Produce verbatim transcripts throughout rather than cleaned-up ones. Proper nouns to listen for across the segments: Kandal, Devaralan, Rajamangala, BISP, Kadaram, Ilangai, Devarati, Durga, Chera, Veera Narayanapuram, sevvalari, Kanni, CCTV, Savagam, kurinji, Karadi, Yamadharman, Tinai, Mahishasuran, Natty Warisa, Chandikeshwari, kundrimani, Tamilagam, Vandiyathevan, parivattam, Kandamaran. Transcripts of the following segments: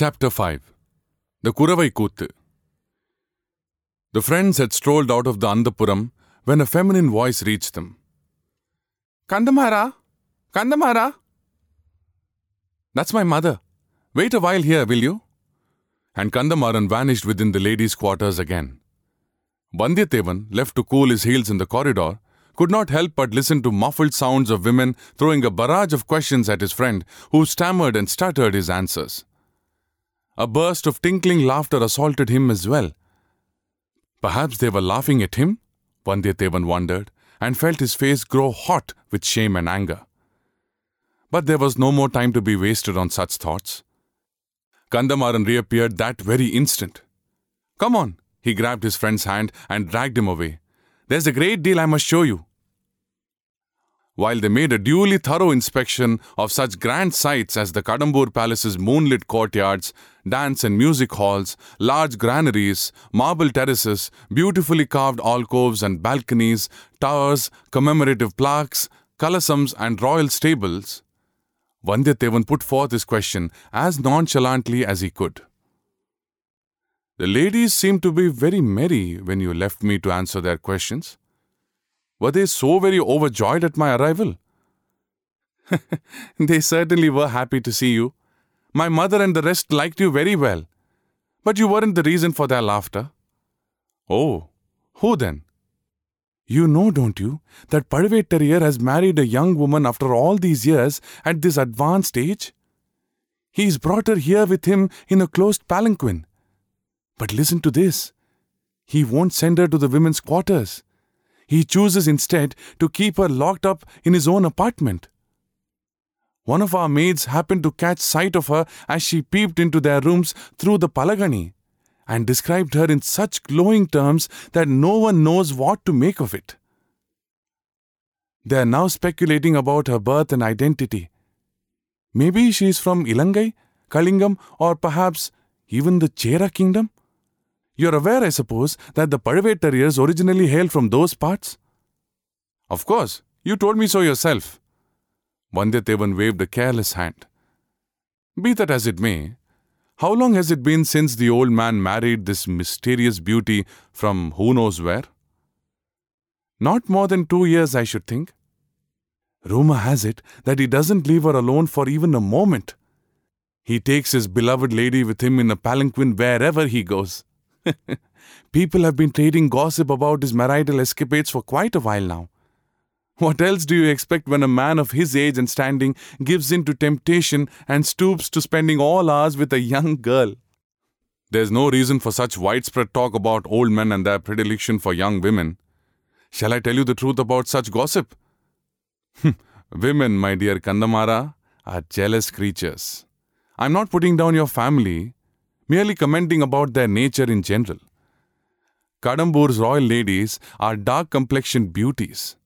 Chapter five. The Kuravai Koothu. The friends had strolled out of the Andapuram when a feminine voice reached them. Kandamara! Kandamara! That's my mother. Wait a while here, will you? And Kandamaran vanished within the ladies' quarters again. Vandiyathevan, left to cool his heels in the corridor, could not help but listen to muffled sounds of women throwing a barrage of questions at his friend, who stammered and stuttered his answers. A burst of tinkling laughter assaulted him as well. Perhaps they were laughing at him, Vandiyathevan wondered, and felt his face grow hot with shame and anger. But there was no more time to be wasted on such thoughts. Kandamaran reappeared that very instant. Come on, he grabbed his friend's hand and dragged him away. There's a great deal I must show you. While they made a duly thorough inspection of such grand sights as the Kadambur palace's moonlit courtyards, dance and music halls, large granaries, marble terraces, beautifully carved alcoves and balconies, towers, commemorative plaques, colosseums and royal stables, Vandiyathevan put forth his question as nonchalantly as he could. The ladies seemed to be very merry when you left me to answer their questions. Were they so very overjoyed at my arrival? They certainly were happy to see you. My mother and the rest liked you very well. But you weren't the reason for their laughter. Oh, who then? You know, don't you, that Pazhuvettarayar has married a young woman after all these years at this advanced age? He's brought her here with him in a closed palanquin. But listen to this. He won't send her to the women's quarters. He chooses instead to keep her locked up in his own apartment. One of our maids happened to catch sight of her as she peeped into their rooms through the palagani, and described her in such glowing terms that no one knows what to make of it. They are now speculating about her birth and identity. Maybe she is from Ilangai, Kalingam, or perhaps even the Chera kingdom? You are aware, I suppose, that the Pazhuvettarayars originally hailed from those parts? Of course, you told me so yourself. Vandiyathevan waved a careless hand. Be that as it may, how long has it been since the old man married this mysterious beauty from who knows where? Not more than two years, I should think. Rumour has it that he doesn't leave her alone for even a moment. He takes his beloved lady with him in a palanquin wherever he goes. People have been trading gossip about his marital escapades for quite a while now. What else do you expect when a man of his age and standing gives in to temptation and stoops to spending all hours with a young girl? There's no reason for such widespread talk about old men and their predilection for young women. Shall I tell you the truth about such gossip? Women, my dear Kandamara, are jealous creatures. I'm not putting down your family, merely commenting about their nature in general. Kadambur's royal ladies are dark-complexioned beauties.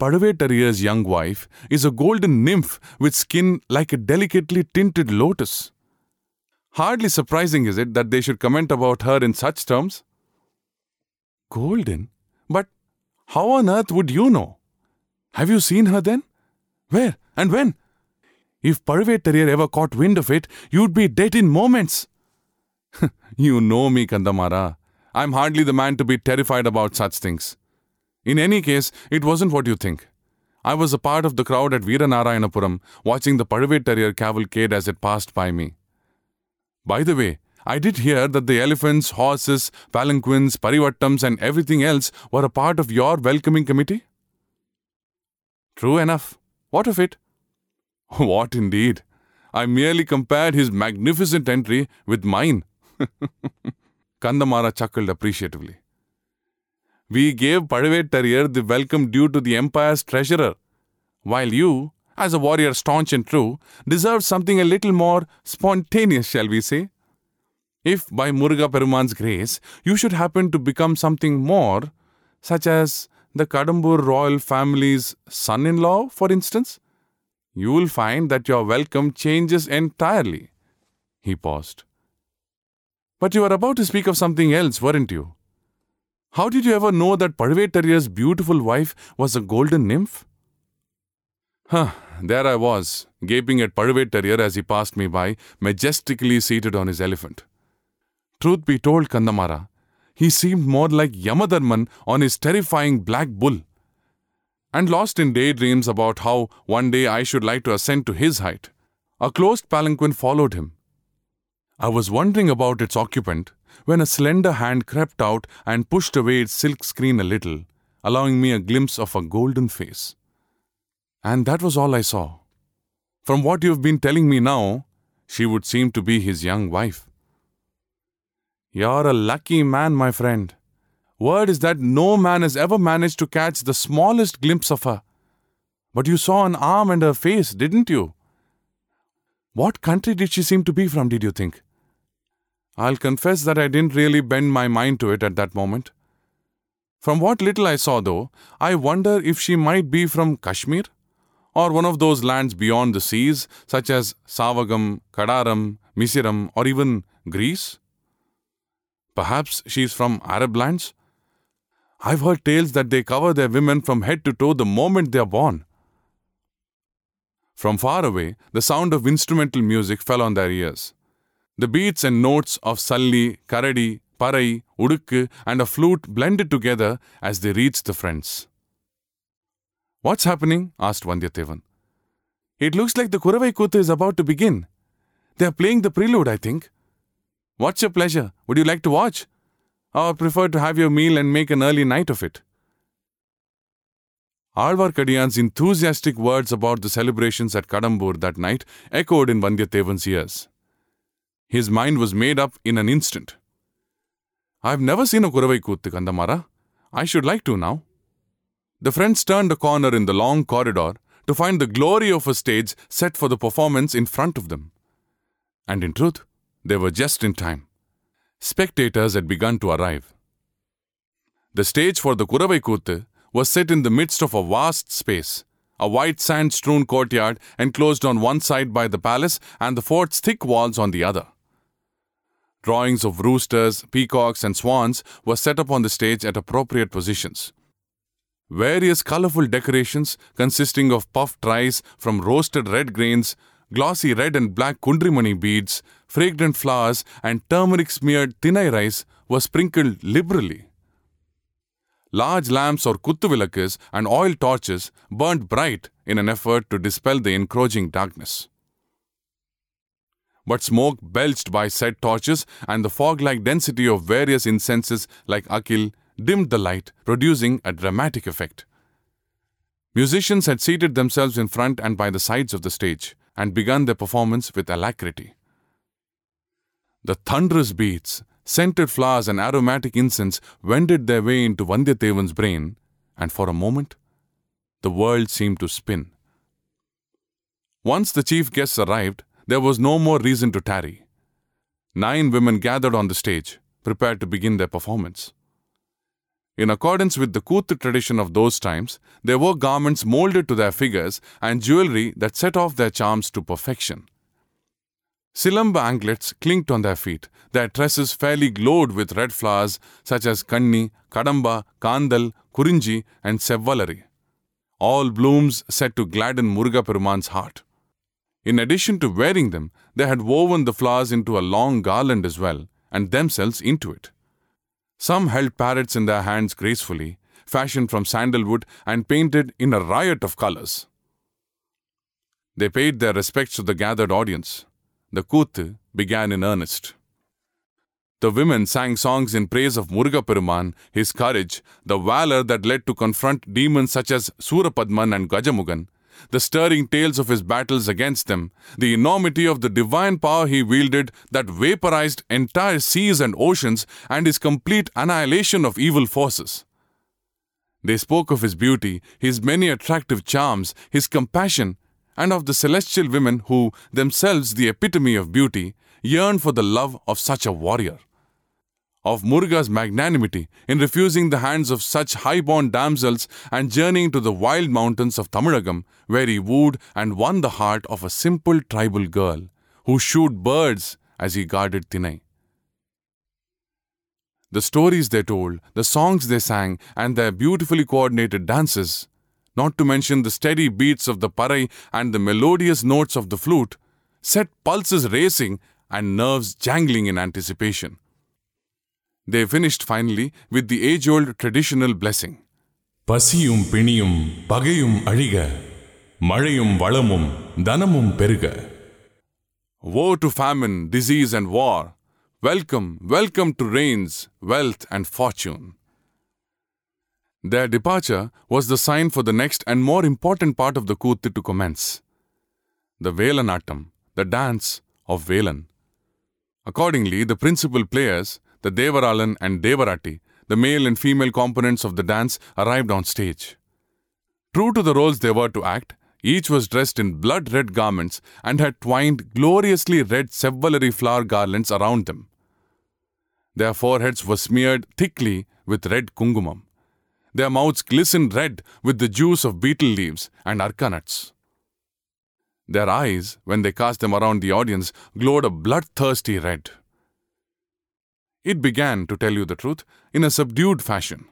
Pazhuvettarayar's young wife is a golden nymph with skin like a delicately tinted lotus. Hardly surprising, is it, that they should comment about her in such terms? Golden? But how on earth would you know? Have you seen her then? Where and when? If Pazhuvettarayar ever caught wind of it, you'd be dead in moments. You know me, Kandamara. I'm hardly the man to be terrified about such things. In any case, it wasn't what you think. I was a part of the crowd at Veera Narayanapuram, watching the Pazhuvettarayar cavalcade as it passed by me. By the way, I did hear that the elephants, horses, palanquins, parivattams and everything else were a part of your welcoming committee? True enough. What of it? What indeed? I merely compared his magnificent entry with mine. Kandamara chuckled appreciatively. We gave Pazhuvettarayar the welcome due to the empire's treasurer, while you, as a warrior staunch and true, deserve something a little more spontaneous, shall we say. If, by Muruga Peruman's grace, you should happen to become something more, such as the Kadambur royal family's son-in-law, for instance, you will find that your welcome changes entirely. He paused. But you were about to speak of something else, weren't you? How did you ever know that Pazhuvettarayar's beautiful wife was a golden nymph? Huh, there I was, gaping at Pazhuvettarayar as he passed me by, majestically seated on his elephant. Truth be told, Kandamara, he seemed more like Yamadharman on his terrifying black bull, and lost in daydreams about how one day I should like to ascend to his height. A closed palanquin followed him. I was wondering about its occupant when a slender hand crept out and pushed away its silk screen a little, allowing me a glimpse of a golden face. And that was all I saw. From what you've been telling me now, she would seem to be his young wife. You're a lucky man, my friend. Word is that no man has ever managed to catch the smallest glimpse of her. But you saw an arm and her face, didn't you? What country did she seem to be from, did you think? I'll confess that I didn't really bend my mind to it at that moment. From what little I saw, though, I wonder if she might be from Kashmir, or one of those lands beyond the seas, such as Savagam, Kadaram, Misiram, or even Greece. Perhaps she's from Arab lands. I've heard tales that they cover their women from head to toe the moment they are born. From far away, the sound of instrumental music fell on their ears. The beats and notes of Salli, Karadi, Parai, Udukku and a flute blended together as they reached the friends. "What's happening?" asked Vandiyathevan. "It looks like the Kuravai Koothu is about to begin. They are playing the prelude, I think. What's your pleasure? Would you like to watch? Or prefer to have your meal and make an early night of it?" Alvarkadiyan's enthusiastic words about the celebrations at Kadambur that night echoed in Vandiyathevan's ears. His mind was made up in an instant. "I've never seen a Kuravai Koothu, Kandamara. I should like to now." The friends turned a corner in the long corridor to find the glory of a stage set for the performance in front of them. And in truth, they were just in time. Spectators had begun to arrive. The stage for the Kuravai Koothu was set in the midst of a vast space, a white sand-strewn courtyard enclosed on one side by the palace and the fort's thick walls on the other. Drawings of roosters, peacocks and swans were set up on the stage at appropriate positions. Various colourful decorations consisting of puffed rice from roasted red grains, glossy red and black kundrimani beads, fragrant flowers and turmeric-smeared Tinai rice were sprinkled liberally. Large lamps or kuttuvilakkes and oil torches burnt bright in an effort to dispel the encroaching darkness. But smoke belched by said torches and the fog-like density of various incenses like akil dimmed the light, producing a dramatic effect. Musicians had seated themselves in front and by the sides of the stage and begun their performance with alacrity. The thunderous beats, scented flowers and aromatic incense wended their way into Vandiyathevan's brain, and for a moment, the world seemed to spin. Once the chief guests arrived, there was no more reason to tarry. Nine women gathered on the stage, prepared to begin their performance. In accordance with the Koothu tradition of those times, they wore garments moulded to their figures and jewellery that set off their charms to perfection. Silamba anklets clinked on their feet, their tresses fairly glowed with red flowers such as Kanni, Kadamba, Kandal, kurinji and sevvalari, all blooms set to gladden Muruga Peruman's heart. In addition to wearing them, they had woven the flowers into a long garland as well, and themselves into it. Some held parrots in their hands gracefully, fashioned from sandalwood and painted in a riot of colours. They paid their respects to the gathered audience. The Koothu began in earnest. The women sang songs in praise of Muruga Peruman, his courage, the valour that led to confront demons such as Surapadman and Gajamugan, the stirring tales of his battles against them, the enormity of the divine power he wielded that vaporized entire seas and oceans, and his complete annihilation of evil forces. They spoke of his beauty, his many attractive charms, his compassion, and of the celestial women who, themselves the epitome of beauty, yearned for the love of such a warrior. Of Muruga's magnanimity in refusing the hands of such high-born damsels and journeying to the wild mountains of Tamilagam, where he wooed and won the heart of a simple tribal girl who shooed birds as he guarded Tinai. The stories they told, the songs they sang, and their beautifully coordinated dances not to mention the steady beats of the parai and the melodious notes of the flute, set pulses racing and nerves jangling in anticipation. They finished finally with the age-old traditional blessing. Pasiyum piniyum, pagayum aliga, marayum valamum, danamum periga. Woe to famine, disease and war. Welcome, welcome to rains, wealth and fortune. Their departure was the sign for the next and more important part of the Koothu to commence, the Velanattam, the dance of Velan. Accordingly, the principal players, the Devaralan and Devarati, the male and female components of the dance, arrived on stage. True to the roles they were to act, each was dressed in blood-red garments and had twined gloriously red sevvalari flower garlands around them. Their foreheads were smeared thickly with red kungumam. Their mouths glistened red with the juice of betel leaves and arka nuts. Their eyes, when they cast them around the audience, glowed a bloodthirsty red. It began, to tell you the truth, in a subdued fashion.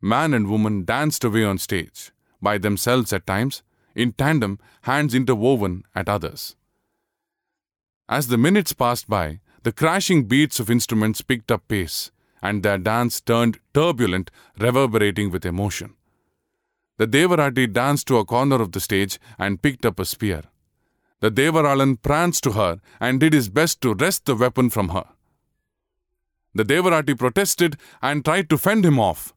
Man and woman danced away on stage, by themselves at times, in tandem, hands interwoven at others. As the minutes passed by, the crashing beats of instruments picked up pace, and their dance turned turbulent, reverberating with emotion. The Devarati danced to a corner of the stage and picked up a spear. The Devaralan pranced to her and did his best to wrest the weapon from her. The Devarati protested and tried to fend him off.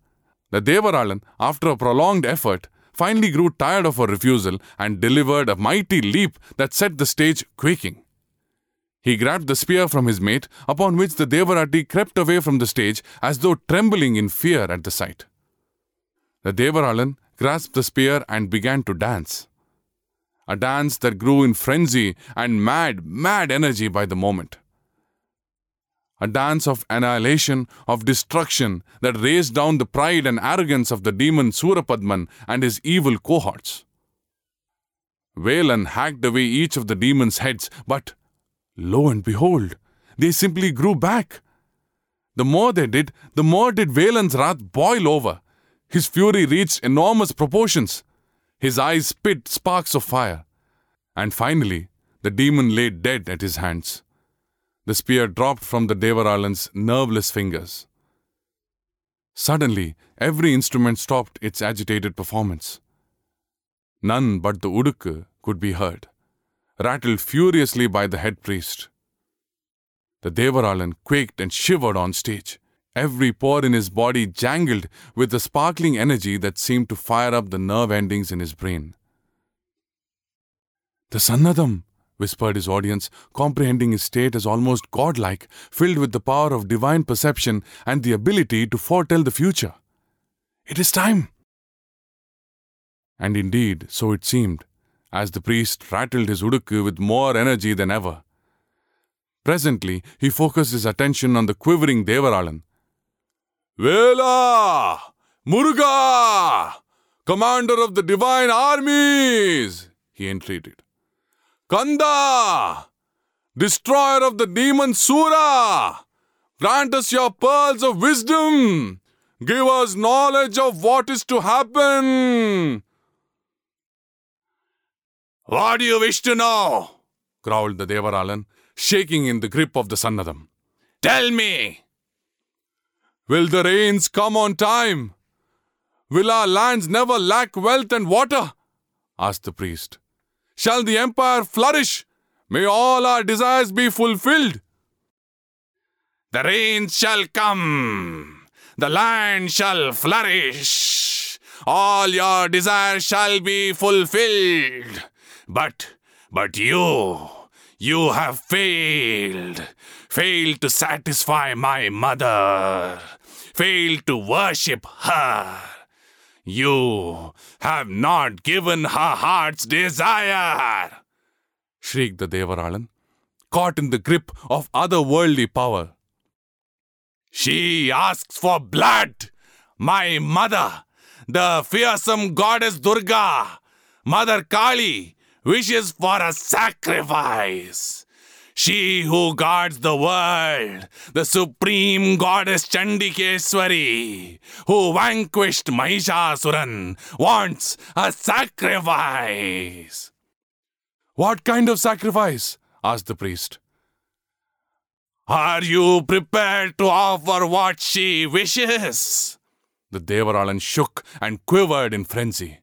The Devaralan, after a prolonged effort, finally grew tired of her refusal and delivered a mighty leap that set the stage quaking. He grabbed the spear from his mate, upon which the Devarati crept away from the stage as though trembling in fear at the sight. The Devaralan grasped the spear and began to dance. A dance that grew in frenzy and mad, mad energy by the moment. A dance of annihilation, of destruction that razed down the pride and arrogance of the demon Surapadman and his evil cohorts. Velan hacked away each of the demons' heads, but lo and behold, they simply grew back. The more they did, the more did Velan's wrath boil over. His fury reached enormous proportions. His eyes spit sparks of fire. And finally, the demon lay dead at his hands. The spear dropped from the Devaralan's nerveless fingers. Suddenly, every instrument stopped its agitated performance. None but the Udukku could be heard, rattled furiously by the head priest. The Devaralan quaked and shivered on stage. Every pore in his body jangled with the sparkling energy that seemed to fire up the nerve endings in his brain. "The Sanadam," whispered his audience, comprehending his state as almost godlike, filled with the power of divine perception and the ability to foretell the future. "It is time." And indeed, so it seemed, as the priest rattled his Udukku with more energy than ever. Presently, he focused his attention on the quivering Devaralan. "Vela! Muruga! Commander of the divine armies!" he entreated. "Kanda! Destroyer of the demon Sura! Grant us your pearls of wisdom! Give us knowledge of what is to happen!" "What do you wish to know?" growled the Devaralan, shaking in the grip of the Sanadam. "Tell me! Will the rains come on time? Will our lands never lack wealth and water?" asked the priest. "Shall the empire flourish? May all our desires be fulfilled?" "The rains shall come. The land shall flourish. All your desires shall be fulfilled. But, but you, you have failed. Failed to satisfy my mother. Failed to worship her. You have not given her heart's desire," shrieked the Devaralan, caught in the grip of otherworldly power. "She asks for blood. My mother, the fearsome goddess Durga, Mother Kali, wishes for a sacrifice. she who guards the world, the supreme goddess Chandikeshwari, who vanquished Mahishasuran, wants a sacrifice. What kind of sacrifice? Asked the priest. Are you prepared to offer what she wishes? The Devaralan shook and quivered in frenzy.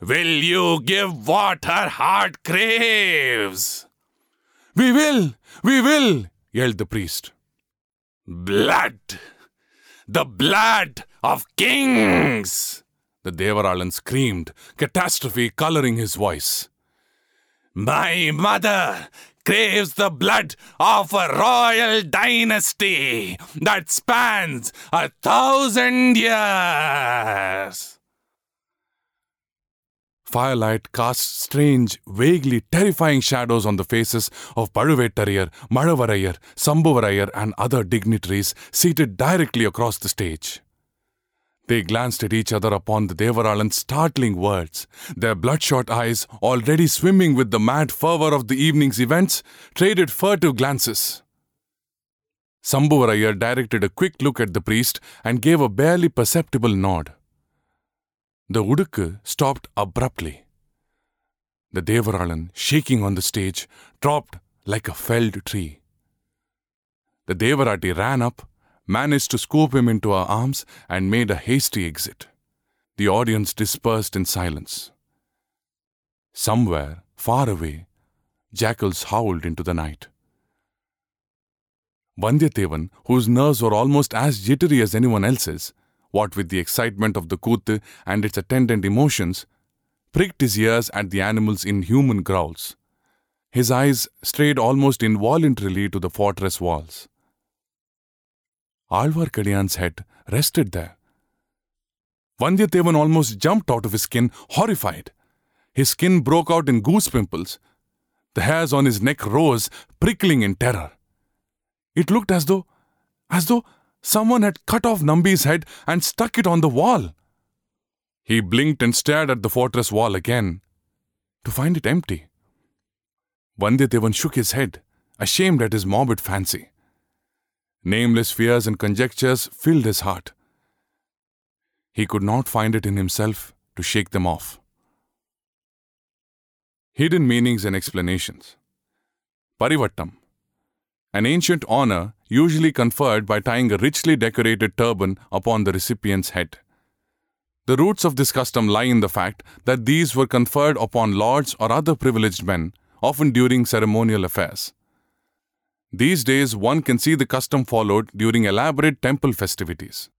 Will you give what her heart craves? We will, we will, yelled the priest. Blood, the blood of kings, the Devaralan screamed, catastrophe coloring his voice. My mother craves the blood of a royal dynasty that spans a thousand years. Firelight cast strange, vaguely terrifying shadows on the faces of Pazhuvettarayar, Madhavaraiyar, Sambhuvaraiyar and other dignitaries seated directly across the stage. They glanced at each other upon the Devaralan's startling words. Their bloodshot eyes, already swimming with the mad fervour of the evening's events, traded furtive glances. Sambhuvaraiyar directed a quick look at the priest and gave a barely perceptible nod. The Udukku stopped abruptly. The Devaralan, shaking on the stage, dropped like a felled tree. The Devarati ran up, managed to scoop him into our arms and made a hasty exit. The audience dispersed in silence. Somewhere, far away, jackals howled into the night. Vandiyathevan, whose nerves were almost as jittery as anyone else's, what with the excitement of the Koothu and its attendant emotions, pricked his ears at the animal's inhuman growls. His eyes strayed almost involuntarily to the fortress walls. Alvarkadian's head rested there. Vandiyathevan almost jumped out of his skin, horrified. His skin broke out in goose pimples. The hairs on his neck rose, prickling in terror. It looked as though, as though someone had cut off Nambi's head and stuck it on the wall. He blinked and stared at the fortress wall again, to find it empty. Vandiyathevan shook his head, ashamed at his morbid fancy. Nameless fears and conjectures filled his heart. He could not find it in himself to shake them off. Hidden meanings and explanations. Parivattam, an ancient honour usually conferred by tying a richly decorated turban upon the recipient's head. The roots of this custom lie in the fact that these were conferred upon lords or other privileged men, often during ceremonial affairs. These days, one can see the custom followed during elaborate temple festivities.